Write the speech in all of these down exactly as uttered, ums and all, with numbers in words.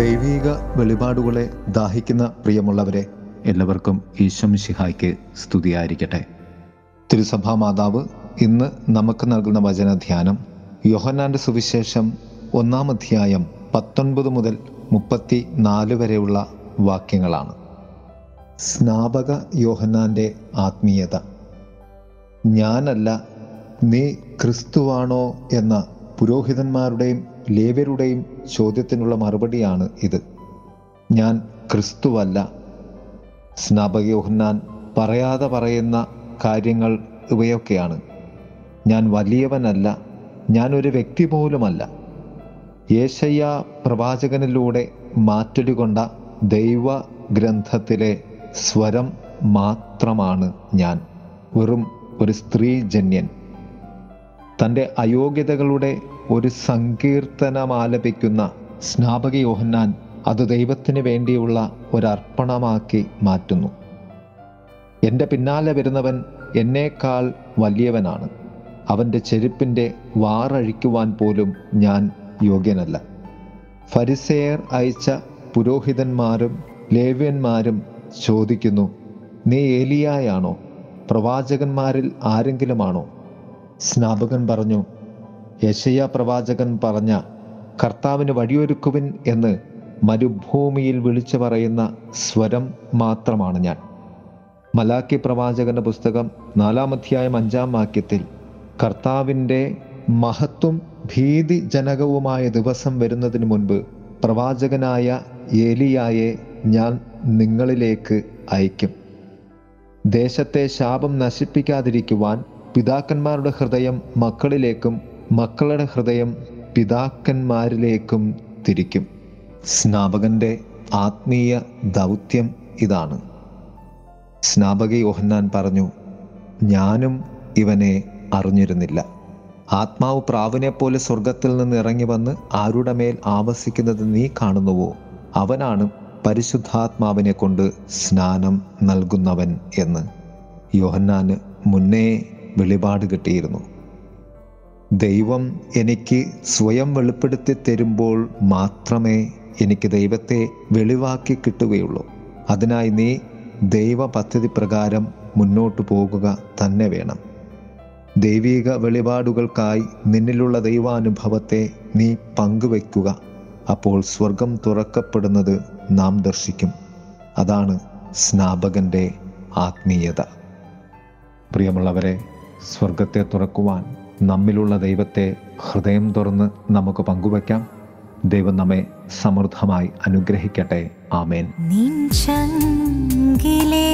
ദൈവീക വെളിപാടുകളെ ദാഹിക്കുന്ന പ്രിയമുള്ളവരെ, എല്ലാവർക്കും ഈശോ മിശിഹായ്ക്ക് സ്തുതിയായിരിക്കട്ടെ. തിരുസഭാ മാതാവ് ഇന്ന് നമുക്ക് നൽകുന്ന വചനധ്യാനം യോഹന്നാന്റെ സുവിശേഷം ഒന്നാം അധ്യായം പത്തൊൻപത് മുതൽ മുപ്പത്തി നാല് വരെയുള്ള വാക്യങ്ങളാണ്. സ്നാപക യോഹന്നാന്റെ ആത്മീയത. ഞാനല്ല, നീ ക്രിസ്തുവാണോ എന്ന പുരോഹിതന്മാരുടെയും ലേവ്യരുടെയും ചോദ്യത്തിനുള്ള മറുപടിയാണ് ഇത്. ഞാൻ ക്രിസ്തുവല്ല. സ്നാപക യോഹന്നാൻ പറയാതെ പറയുന്ന കാര്യങ്ങൾ ഇവയൊക്കെയാണ്. ഞാൻ വലിയവനല്ല, ഞാനൊരു വ്യക്തി പോലുമല്ല. യേശയ്യാ പ്രവാചകനിലൂടെ മാറ്റൊലികൊണ്ട ദൈവ ഗ്രന്ഥത്തിലെ സ്വരം മാത്രമാണ് ഞാൻ. വെറും ഒരു സ്ത്രീജന്യൻ. തൻ്റെ അയോഗ്യതകളുടെ ഒരു സങ്കീർത്തനമാലപിക്കുന്ന സ്നാപക യോഹന്നാൻ അത് ദൈവത്തിന് വേണ്ടിയുള്ള ഒരർപ്പണമാക്കി മാറ്റുന്നു. എൻ്റെ പിന്നാലെ വരുന്നവൻ എന്നേക്കാൾ വലിയവനാണ്. അവൻ്റെ ചെരുപ്പിൻ്റെ വാറഴിക്കുവാൻ പോലും ഞാൻ യോഗ്യനല്ല. ഫരിസേയർ അയച്ച പുരോഹിതന്മാരും ലേവ്യന്മാരും ചോദിക്കുന്നു, നീ ഏലിയായാണോ? പ്രവാചകന്മാരിൽ ആരെങ്കിലുമാണോ? സ്നാപകൻ പറഞ്ഞു, യെശയ്യാ പ്രവാചകൻ പറഞ്ഞ കർത്താവിന് വഴിയൊരുക്കുവിൻ എന്ന് മരുഭൂമിയിൽ വിളിച്ചു പറയുന്ന സ്വരം മാത്രമാണ് ഞാൻ. മലാക്കി പ്രവാചകന്റെ പുസ്തകം നാലാം അധ്യായം അഞ്ചാം വാക്യത്തിൽ കർത്താവിൻ്റെ മഹത്വം ഭീതിജനകവുമായ ദിവസം വരുന്നതിന് മുൻപ് പ്രവാചകനായ ഏലിയായെ ഞാൻ നിങ്ങളിലേക്ക് അയക്കും. ദേശത്തെ ശാപം നശിപ്പിക്കാതിരിക്കുവാൻ പിതാക്കന്മാരുടെ ഹൃദയം മക്കളിലേക്കും മക്കളുടെ ഹൃദയം പിതാക്കന്മാരിലേക്കും തിരിക്കും. സ്നാപകൻ്റെ ആത്മീയ ദൗത്യം ഇതാണ്. സ്നാപക യോഹന്നാൻ പറഞ്ഞു, ഞാനും ഇവനെ അറിഞ്ഞിരുന്നില്ല. ആത്മാവ് പ്രാവിനെപ്പോലെ സ്വർഗത്തിൽ നിന്ന് ഇറങ്ങി വന്ന് ആരുടെ മേൽ ആവസിക്കുന്നത് നീ കാണുന്നുവോ അവനാണ് പരിശുദ്ധാത്മാവിനെ കൊണ്ട് സ്നാനം നൽകുന്നവൻ എന്ന് യോഹന്നാന് മുന്നേ വെളിപാട് കിട്ടിയിരുന്നു. ദൈവം എനിക്ക് സ്വയം വെളിപ്പെടുത്തി തരുമ്പോൾ മാത്രമേ എനിക്ക് ദൈവത്തെ വെളിവാക്കി കിട്ടുകയുള്ളൂ. അതിനായി നീ ദൈവ പദ്ധതി പ്രകാരം മുന്നോട്ടു പോകുക തന്നെ വേണം. ദൈവിക വെളിപാടുകൾക്കായി നിന്നിലുള്ള ദൈവാനുഭവത്തെ നീ പങ്കുവയ്ക്കുക. അപ്പോൾ സ്വർഗം തുറക്കപ്പെടുന്നത് നാം ദർശിക്കും. അതാണ് സ്നാപകൻ്റെ ആത്മീയത. പ്രിയമുള്ളവരെ, സ്വർഗത്തെ തുറക്കുവാൻ നമ്മിലുള്ള ദൈവത്തെ ഹൃദയം തുറന്ന് നമുക്ക് പങ്കുവയ്ക്കാം. ദൈവം നമ്മെ സമൃദ്ധമായി അനുഗ്രഹിക്കട്ടെ. ആമേൻ. നിൻ ചങ്കിലേ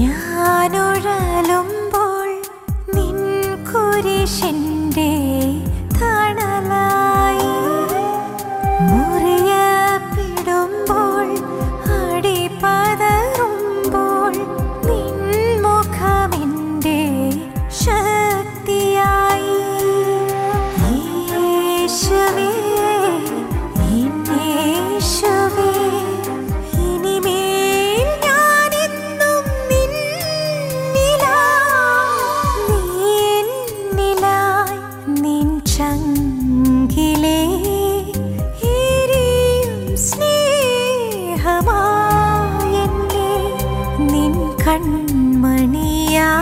ഞാനൊഴലുമ്പോൾ നിൻ കുരിശിൻ്റെ തണലായി മുറിയപ്പെടുമ്പോൾ അടിപതറുമ്പോൾ നിൻ മുഖമെൻ്റെ ശക്തിയായി. യേശുവേ യേശുവേ കൺമണിയാ